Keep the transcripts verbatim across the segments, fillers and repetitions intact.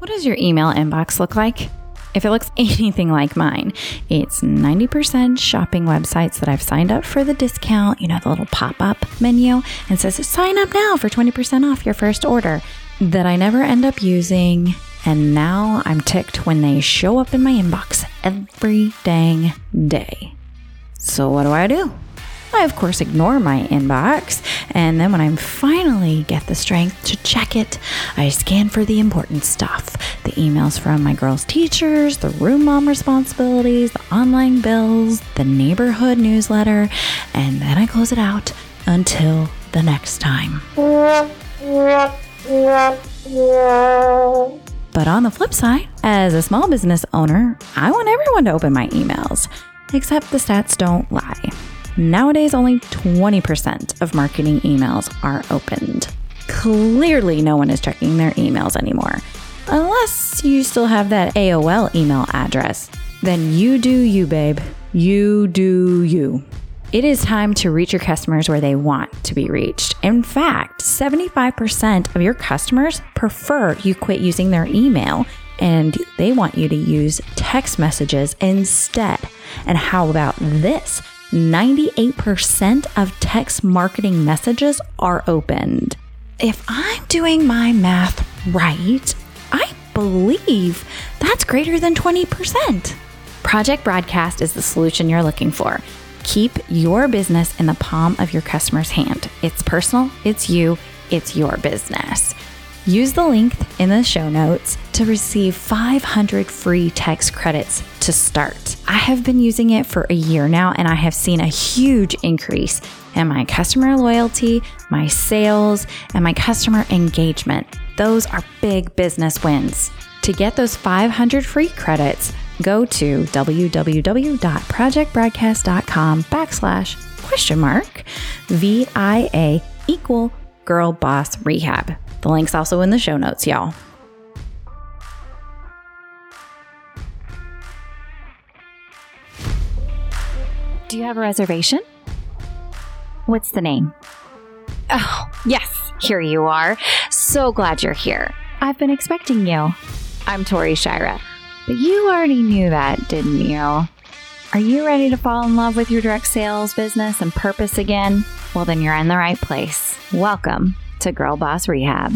What does your email inbox look like? If it looks anything like mine, it's ninety percent shopping websites that I've signed up for the discount, you know, the little pop-up menu, and says, sign up now for twenty percent off your first order, that I never end up using. And now I'm ticked when they show up in my inbox every dang day. So what do I do? I, of course, ignore my inbox. And then when I finally get the strength to check it, I scan for the important stuff. The emails from my girls' teachers, the room mom responsibilities, the online bills, the neighborhood newsletter. And then I close it out until the next time. But on the flip side, as a small business owner, I want everyone to open my emails. Except the stats don't lie. Nowadays, only twenty percent of marketing emails are opened. Clearly, no one is checking their emails anymore. Unless you still have that A O L email address, then you do you, babe. You do you. It is time to reach your customers where they want to be reached. In fact, seventy-five percent of your customers prefer you quit using their email and they want you to use text messages instead. And how about this? ninety-eight percent of text marketing messages are opened. If I'm doing my math right, I believe that's greater than twenty percent. Project Broadcast is the solution you're looking for. Keep your business in the palm of your customer's hand. It's personal, it's you, it's your business. Use the link in the show notes to receive five hundred free text credits to start. I have been using it for a year now, and I have seen a huge increase in my customer loyalty, my sales, and my customer engagement. Those are big business wins. To get those five hundred free credits, go to www.projectbroadcast.com backslash question mark VIA equal Girl Boss Rehab. The link's also in the show notes, y'all. Do you have a reservation? What's the name? Oh, yes, here you are. So glad you're here. I've been expecting you. I'm Tori Shirah. But you already knew that, didn't you? Are you ready to fall in love with your direct sales business and purpose again? Well, then you're in the right place. Welcome to Girl Boss Rehab.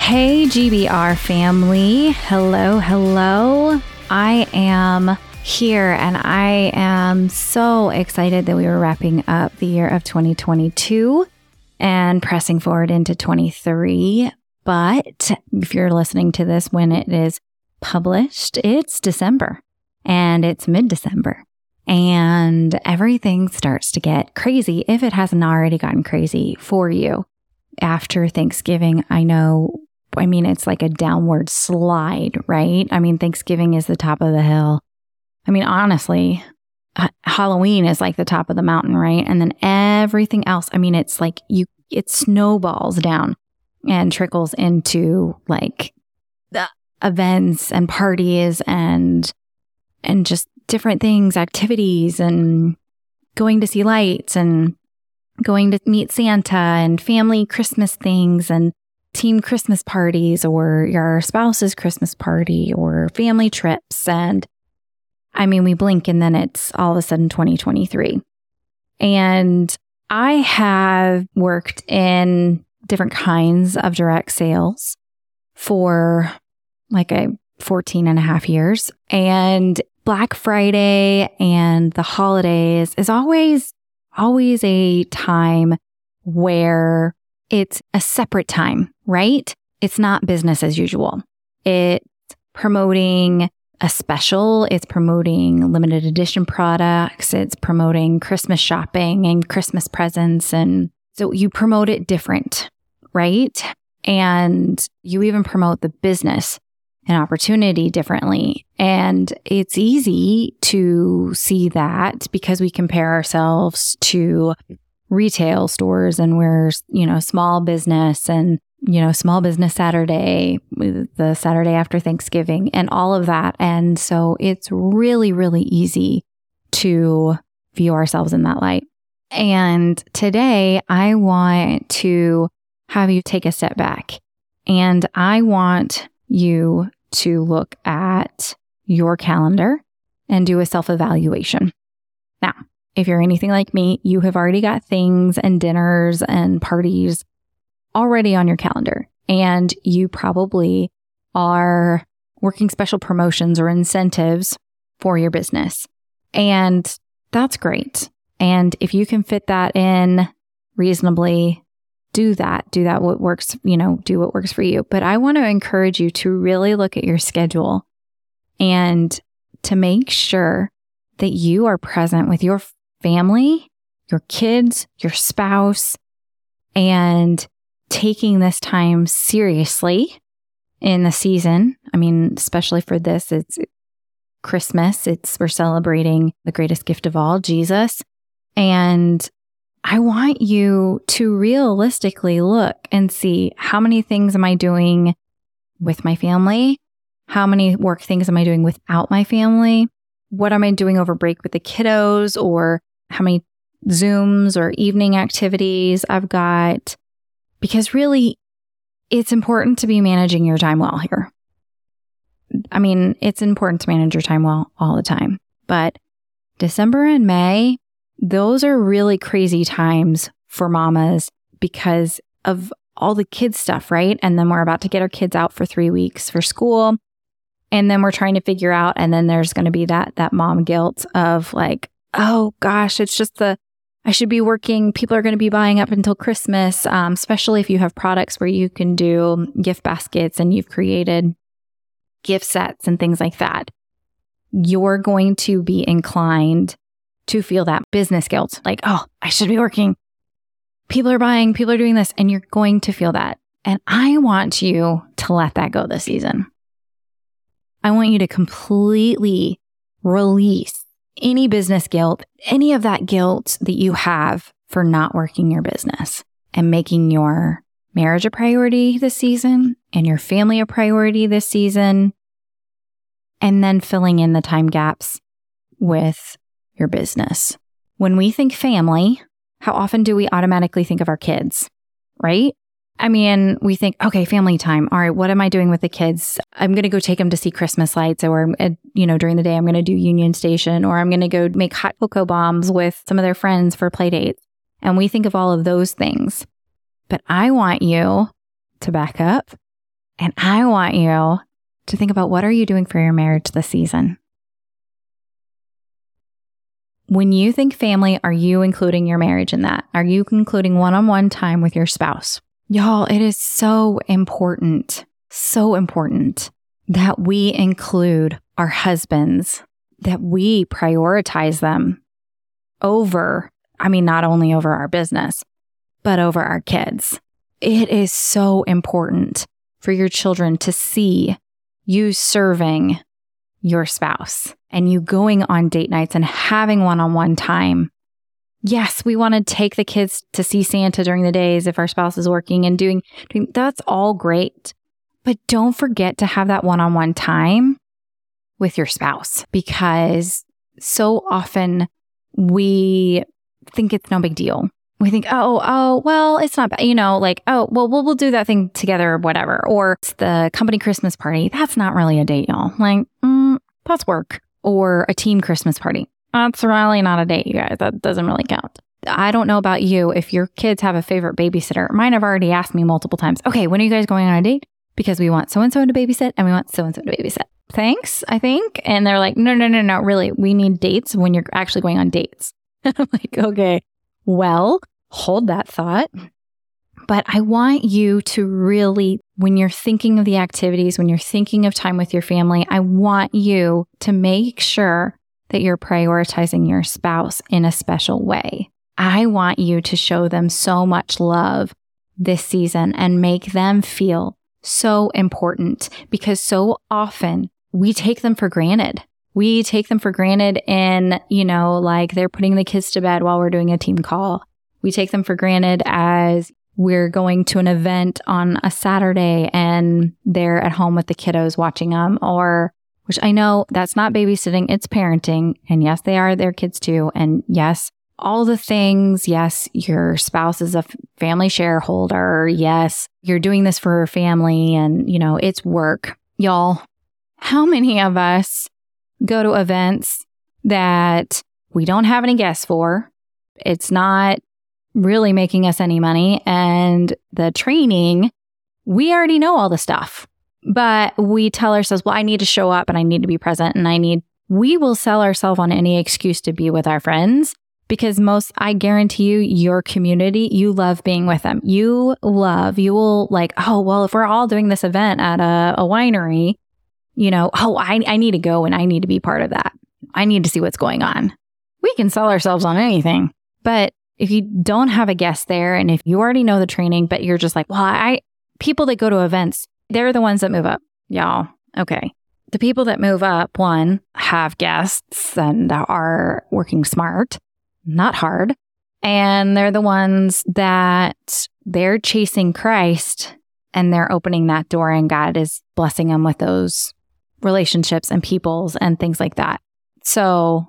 Hey, G B R family. Hello, hello. I am here and I am so excited that we were wrapping up the year of twenty twenty-two and pressing forward into twenty-three. But if you're listening to this when it is published, it's December and it's mid-December and everything starts to get crazy if it hasn't already gotten crazy for you. After Thanksgiving, I know, I mean, it's like a downward slide, right? I mean, Thanksgiving is the top of the hill. I mean, honestly, ha- Halloween is like the top of the mountain, right? And then everything else, I mean, it's like you, it snowballs down and trickles into like the events and parties and, and just different things, activities and going to see lights and going to meet Santa and family Christmas things and team Christmas parties or your spouse's Christmas party or family trips. And I mean, we blink and then it's all of a sudden twenty twenty-three. And I have worked in different kinds of direct sales for like a fourteen and a half years. And Black Friday and the holidays is always, always a time where it's a separate time, right? It's not business as usual. It's promoting a special, it's promoting limited edition products, it's promoting Christmas shopping and Christmas presents. And so you promote it different, right? And you even promote the business and opportunity differently. And it's easy to see that because we compare ourselves to retail stores and we're, you know, small business and, you know, Small Business Saturday, the Saturday after Thanksgiving and all of that. And so it's really, really easy to view ourselves in that light. And today I want to have you take a step back, and I want you to look at your calendar and do a self-evaluation. Now, if you're anything like me, you have already got things and dinners and parties already on your calendar, and you probably are working special promotions or incentives for your business. And that's great. And if you can fit that in reasonably, do that. Do that what works, you know, do what works for you. But I want to encourage you to really look at your schedule and to make sure that you are present with your family, your kids, your spouse, and taking this time seriously in the season. I mean, especially for this, it's Christmas. It's we're celebrating the greatest gift of all, Jesus. And I want you to realistically look and see, how many things am I doing with my family? How many work things am I doing without my family? What am I doing over break with the kiddos, or how many Zooms or evening activities I've got? Because really, it's important to be managing your time well here. I mean, it's important to manage your time well all the time, but December and May, those are really crazy times for mamas because of all the kids stuff, right? And then we're about to get our kids out for three weeks for school. And then we're trying to figure out, and then there's going to be that that mom guilt of like, oh gosh, it's just the, I should be working. People are going to be buying up until Christmas, um, especially if you have products where you can do gift baskets and you've created gift sets and things like that. You're going to be inclined to feel that business guilt, like, oh, I should be working. People are buying, people are doing this, and you're going to feel that. And I want you to let that go this season. I want you to completely release any business guilt, any of that guilt that you have for not working your business, and making your marriage a priority this season and your family a priority this season, and then filling in the time gaps with your business. When we think family, how often do we automatically think of our kids, right? I mean, we think, okay, family time. All right, what am I doing with the kids? I'm going to go take them to see Christmas lights, or, you know, during the day, I'm going to do Union Station, or I'm going to go make hot cocoa bombs with some of their friends for play dates. And we think of all of those things. But I want you to back up, and I want you to think about, what are you doing for your marriage this season? When you think family, are you including your marriage in that? Are you including one-on-one time with your spouse? Y'all, it is so important, so important that we include our husbands, that we prioritize them over, I mean, not only over our business, but over our kids. It is so important for your children to see you serving your spouse, and you going on date nights and having one-on-one time. Yes, we want to take the kids to see Santa during the days if our spouse is working and doing, doing, that's all great. But don't forget to have that one-on-one time with your spouse, because so often we think it's no big deal. We think, oh, oh, well, it's not bad. You know, like, oh, well, we'll, we'll do that thing together or whatever. Or it's the company Christmas party. That's not really a date, y'all. Like, mm, that's work. Or a team Christmas party. That's really not a date, you guys. That doesn't really count. I don't know about you, if your kids have a favorite babysitter. Mine have already asked me multiple times, okay, when are you guys going on a date? Because we want so-and-so to babysit and we want so-and-so to babysit. Thanks, I think. And they're like, no, no, no, no, really. We need dates when you're actually going on dates. And I'm like, okay, well, hold that thought. But I want you to really, when you're thinking of the activities, when you're thinking of time with your family, I want you to make sure that you're prioritizing your spouse in a special way. I want you to show them so much love this season and make them feel so important, because so often we take them for granted. We take them for granted in, you know, like they're putting the kids to bed while we're doing a team call. We take them for granted as we're going to an event on a Saturday and they're at home with the kiddos watching them, or which I know that's not babysitting, it's parenting. And yes, they are their kids too. And yes, all the things. Yes, your spouse is a family shareholder. Yes, you're doing this for your family and, you know, it's work. Y'all, how many of us go to events that we don't have any guests for? It's not really making us any money. And the training, we already know all the stuff, but we tell ourselves, well, I need to show up and I need to be present and I need, we will sell ourselves on any excuse to be with our friends because most, I guarantee you, your community, you love being with them. You love, you will like, oh, well, if we're all doing this event at a, a winery, you know, oh, I, I need to go and I need to be part of that. I need to see what's going on. We can sell ourselves on anything, but if you don't have a guest there and if you already know the training, but you're just like, well, I, people that go to events, they're the ones that move up, y'all. Okay. The people that move up, one, have guests and are working smart, not hard. And they're the ones that they're chasing Christ and they're opening that door and God is blessing them with those relationships and peoples and things like that. So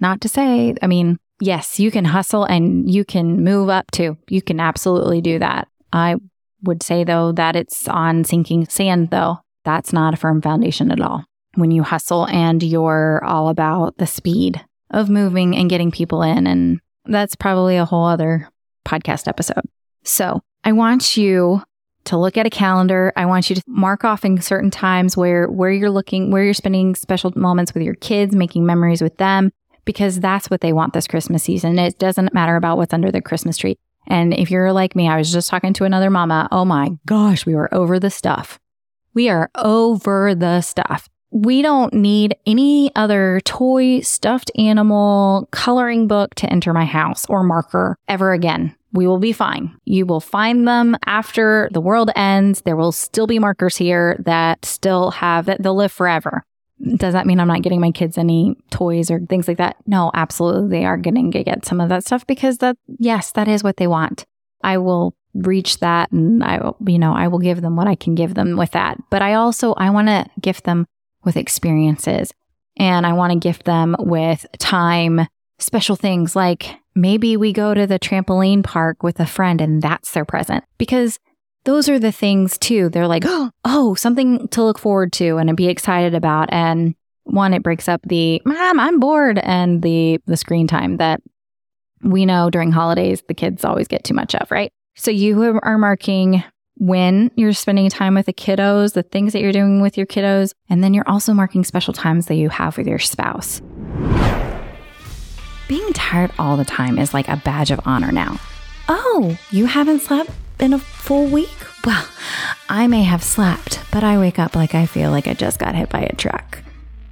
not to say, I mean, yes, you can hustle and you can move up too. You can absolutely do that. I would say though that it's on sinking sand though. That's not a firm foundation at all. When you hustle and you're all about the speed of moving and getting people in, and that's probably a whole other podcast episode. So I want you to look at a calendar. I want you to mark off in certain times where, where you're looking, where you're spending special moments with your kids, making memories with them, because that's what they want this Christmas season. It doesn't matter about what's under the Christmas tree. And if you're like me, I was just talking to another mama. Oh my gosh, we were over the stuff. We are over the stuff. We don't need any other toy, stuffed animal, coloring book to enter my house or marker ever again. We will be fine. You will find them after the world ends. There will still be markers here that still have, that they'll live forever. Does that mean I'm not getting my kids any toys or things like that? No, absolutely. They are going to get some of that stuff because that, yes, that is what they want. I will reach that and I will, you know, I will give them what I can give them with that. But I also, I want to gift them with experiences and I want to gift them with time, special things like maybe we go to the trampoline park with a friend and that's their present because those are the things too. They're like, oh, something to look forward to and be excited about. And one, it breaks up the, mom, I'm bored. And the, the screen time that we know during holidays, the kids always get too much of, right? So you are marking when you're spending time with the kiddos, the things that you're doing with your kiddos. And then you're also marking special times that you have with your spouse. Being tired all the time is like a badge of honor now. Oh, you haven't slept in a full week? Well, I may have slept, but I wake up like I feel like I just got hit by a truck.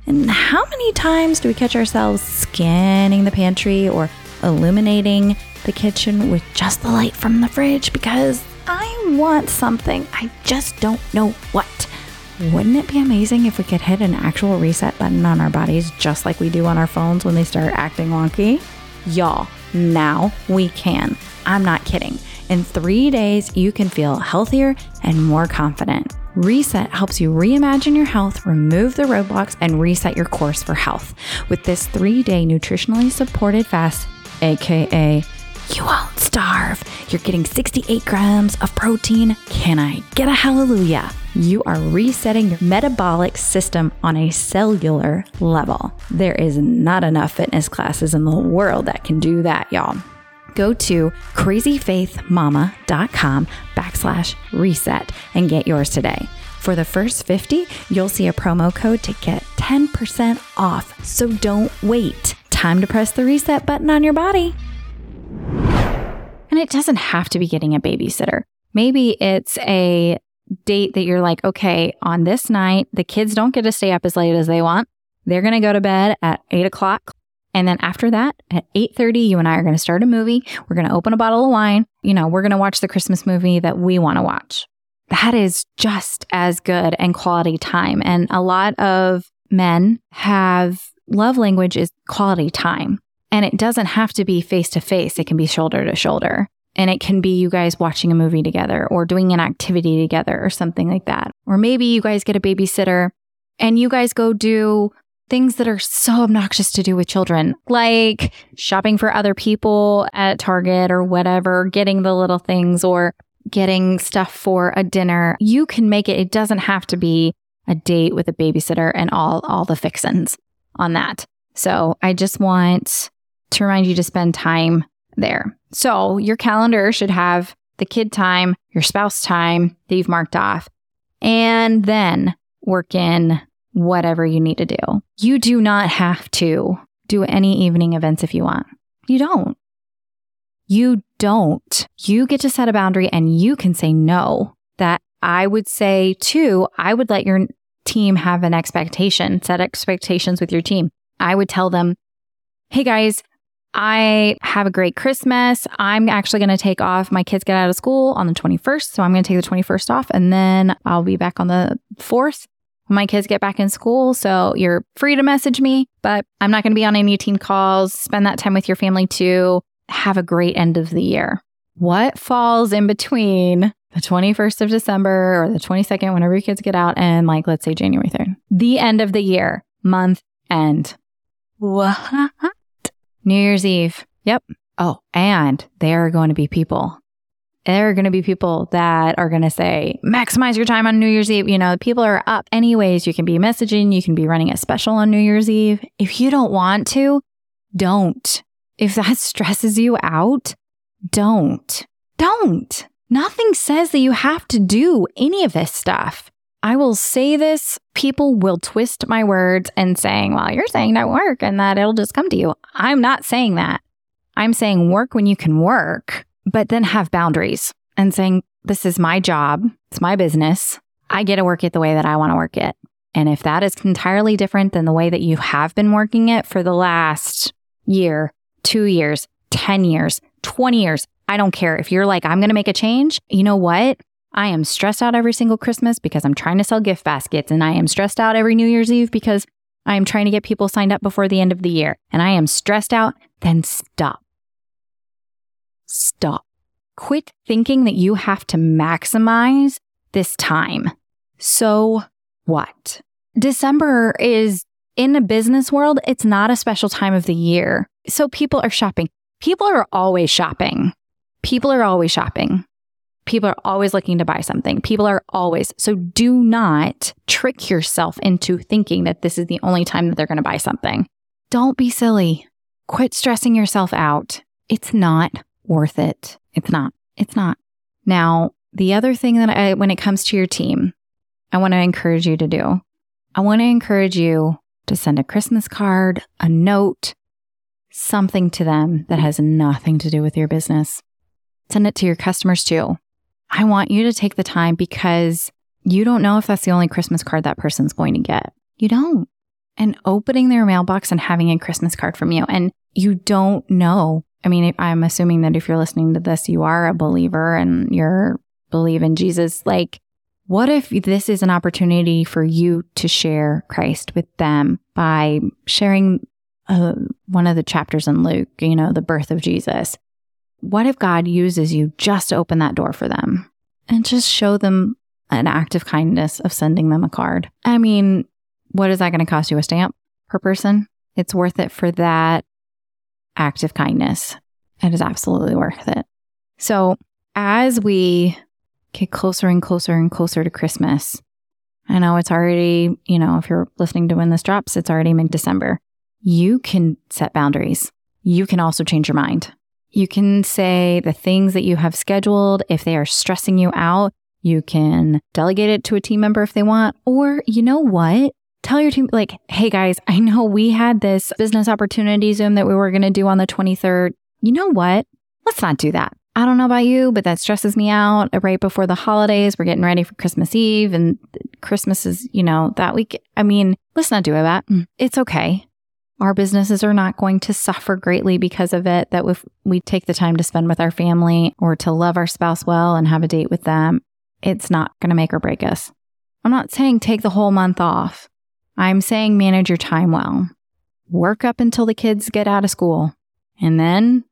And how many times do we catch ourselves scanning the pantry or illuminating the kitchen with just the light from the fridge because I want something. I just don't know what. Wouldn't it be amazing if we could hit an actual reset button on our bodies just like we do on our phones when they start acting wonky? Y'all, now we can. I'm not kidding. In three days, you can feel healthier and more confident. Reset helps you reimagine your health, remove the roadblocks, and reset your course for health. With this three-day nutritionally supported fast, aka you won't starve, you're getting sixty-eight grams of protein. Can I get a hallelujah? You are resetting your metabolic system on a cellular level. There is not enough fitness classes in the world that can do that, y'all. Go to crazyfaithmama.com backslash reset and get yours today. For the first fifty, you'll see a promo code to get ten percent off. So don't wait. Time to press the reset button on your body. And it doesn't have to be getting a babysitter. Maybe it's a date that you're like, okay, on this night, the kids don't get to stay up as late as they want. They're going to go to bed at eight o'clock. And then after that, at eight thirty, you and I are going to start a movie. We're going to open a bottle of wine. You know, we're going to watch the Christmas movie that we want to watch. That is just as good and quality time. And a lot of men have love language is quality time. And it doesn't have to be face to face. It can be shoulder to shoulder. And it can be you guys watching a movie together or doing an activity together or something like that. Or maybe you guys get a babysitter and you guys go do things that are so obnoxious to do with children, like shopping for other people at Target or whatever, getting the little things or getting stuff for a dinner. You can make it. It doesn't have to be a date with a babysitter and all, all the fixins on that. So I just want to remind you to spend time there. So your calendar should have the kid time, your spouse time that you've marked off, and then work in whatever you need to do. You do not have to do any evening events if you want. You don't. You don't. You get to set a boundary and you can say no. That I would say too, I would let your team have an expectation, set expectations with your team. I would tell them, hey guys, I have a great Christmas. I'm actually going to take off. My kids get out of school on the twenty-first. So I'm going to take the twenty-first off and then I'll be back on the fourth. My kids get back in school. So you're free to message me, but I'm not going to be on any team calls. Spend that time with your family too. Have a great end of the year. What falls in between the twenty-first of December or the twenty-second, whenever your kids get out, and like, let's say January third, the end of the year, month end. What? New Year's Eve. Yep. Oh, and there are going to be people. There are going to be people that are going to say, maximize your time on New Year's Eve. You know, people are up anyways. You can be messaging. You can be running a special on New Year's Eve. If you don't want to, don't. If that stresses you out, don't. Don't. Nothing says that you have to do any of this stuff. I will say this, people will twist my words and saying, well, you're saying don't work and that it'll just come to you. I'm not saying that. I'm saying work when you can work, but then have boundaries and saying, this is my job. It's my business. I get to work it the way that I want to work it. And if that is entirely different than the way that you have been working it for the last year, two years, ten years, twenty years, I don't care. If you're like, I'm going to make a change, you know what? I am stressed out every single Christmas because I'm trying to sell gift baskets, and I am stressed out every New Year's Eve because I am trying to get people signed up before the end of the year, and I am stressed out, then stop. Stop. Quit thinking that you have to maximize this time. So what? December is, in the business world, it's not a special time of the year. So people are shopping. People are always shopping. People are always shopping. People are always looking to buy something. People are always. So do not trick yourself into thinking that this is the only time that they're going to buy something. Don't be silly. Quit stressing yourself out. It's not worth it. It's not. It's not. Now, the other thing that I, when it comes to your team, I want to encourage you to do. I want to encourage you to send a Christmas card, a note, something to them that has nothing to do with your business. Send it to your customers too. I want you to take the time because you don't know if that's the only Christmas card that person's going to get. You don't. And opening their mailbox and having a Christmas card from you. And you don't know. I mean, I'm assuming that if you're listening to this, you are a believer and you're believe in Jesus. Like, what if this is an opportunity for you to share Christ with them by sharing uh, one of the chapters in Luke, you know, the birth of Jesus? What if God uses you just to open that door for them and just show them an act of kindness of sending them a card? I mean, what is that going to cost you? A stamp per person? It's worth it for that act of kindness. It is absolutely worth it. So as we get closer and closer and closer to Christmas, I know it's already, you know, if you're listening to when this drops, it's already mid-December. You can set boundaries. You can also change your mind. You can say the things that you have scheduled. If they are stressing you out, you can delegate it to a team member if they want. Or you know what? Tell your team, like, hey guys, I know we had this business opportunity Zoom that we were going to do on the twenty-third. You know what? Let's not do that. I don't know about you, but that stresses me out right before the holidays. We're getting ready for Christmas Eve and Christmas is, you know, that week. I mean, let's not do that. It's okay. Our businesses are not going to suffer greatly because of it, that if we take the time to spend with our family or to love our spouse well and have a date with them, it's not going to make or break us. I'm not saying take the whole month off. I'm saying manage your time well. Work up until the kids get out of school and then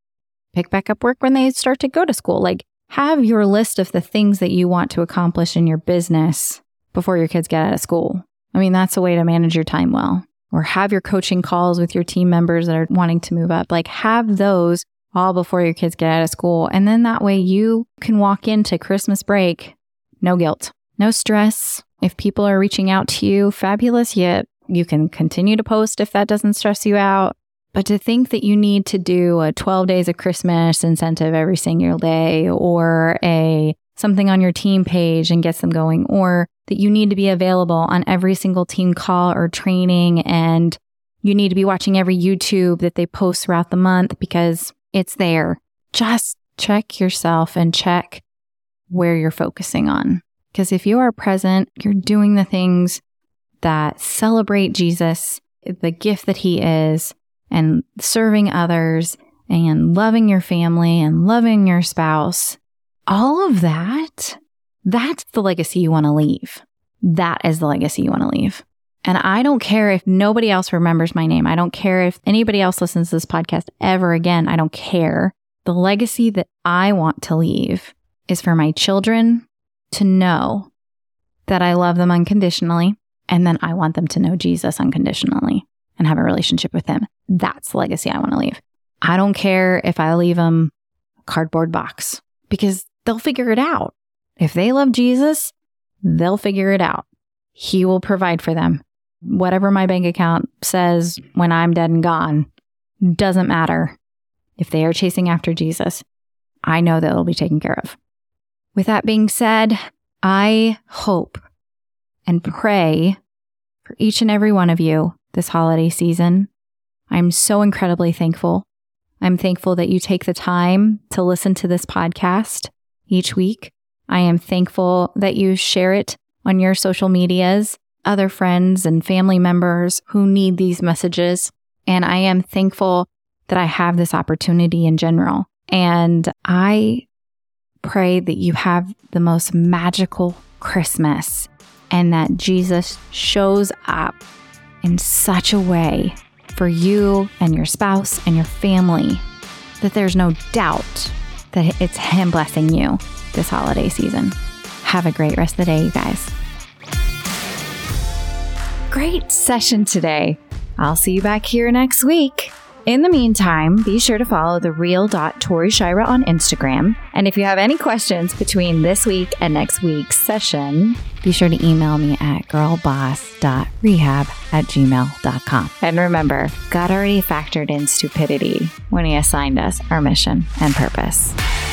pick back up work when they start to go to school. Like, have your list of the things that you want to accomplish in your business before your kids get out of school. I mean, that's a way to manage your time well. Or have your coaching calls with your team members that are wanting to move up. Like, have those all before your kids get out of school. And then that way you can walk into Christmas break, no guilt, no stress. If people are reaching out to you, fabulous. Yet you can continue to post if that doesn't stress you out. But to think that you need to do a twelve days of Christmas incentive every single day, or a something on your team page and gets them going, or that you need to be available on every single team call or training, and you need to be watching every YouTube that they post throughout the month because it's there. Just check yourself and check where you're focusing on. Because if you are present, you're doing the things that celebrate Jesus, the gift that he is, and serving others, and loving your family, and loving your spouse. All of that, that's the legacy you want to leave. That is the legacy you want to leave. And I don't care if nobody else remembers my name. I don't care if anybody else listens to this podcast ever again. I don't care. The legacy that I want to leave is for my children to know that I love them unconditionally. And then I want them to know Jesus unconditionally and have a relationship with him. That's the legacy I want to leave. I don't care if I leave them a cardboard box, because they'll figure it out. If they love Jesus, they'll figure it out. He will provide for them. Whatever my bank account says when I'm dead and gone, doesn't matter. If they are chasing after Jesus, I know that it'll be taken care of. With that being said, I hope and pray for each and every one of you this holiday season. I'm so incredibly thankful. I'm thankful that you take the time to listen to this podcast each week. I am thankful that you share it on your social medias, other friends and family members who need these messages. And I am thankful that I have this opportunity in general. And I pray that you have the most magical Christmas, and that Jesus shows up in such a way for you and your spouse and your family that there's no doubt that it's him blessing you this holiday season. Have a great rest of the day, you guys. Great session today. I'll see you back here next week. In the meantime, be sure to follow the real dot Tori Shirah on Instagram. And if you have any questions between this week and next week's session, be sure to email me at girlboss dot rehab at gmail dot com. And remember, God already factored in stupidity when he assigned us our mission and purpose.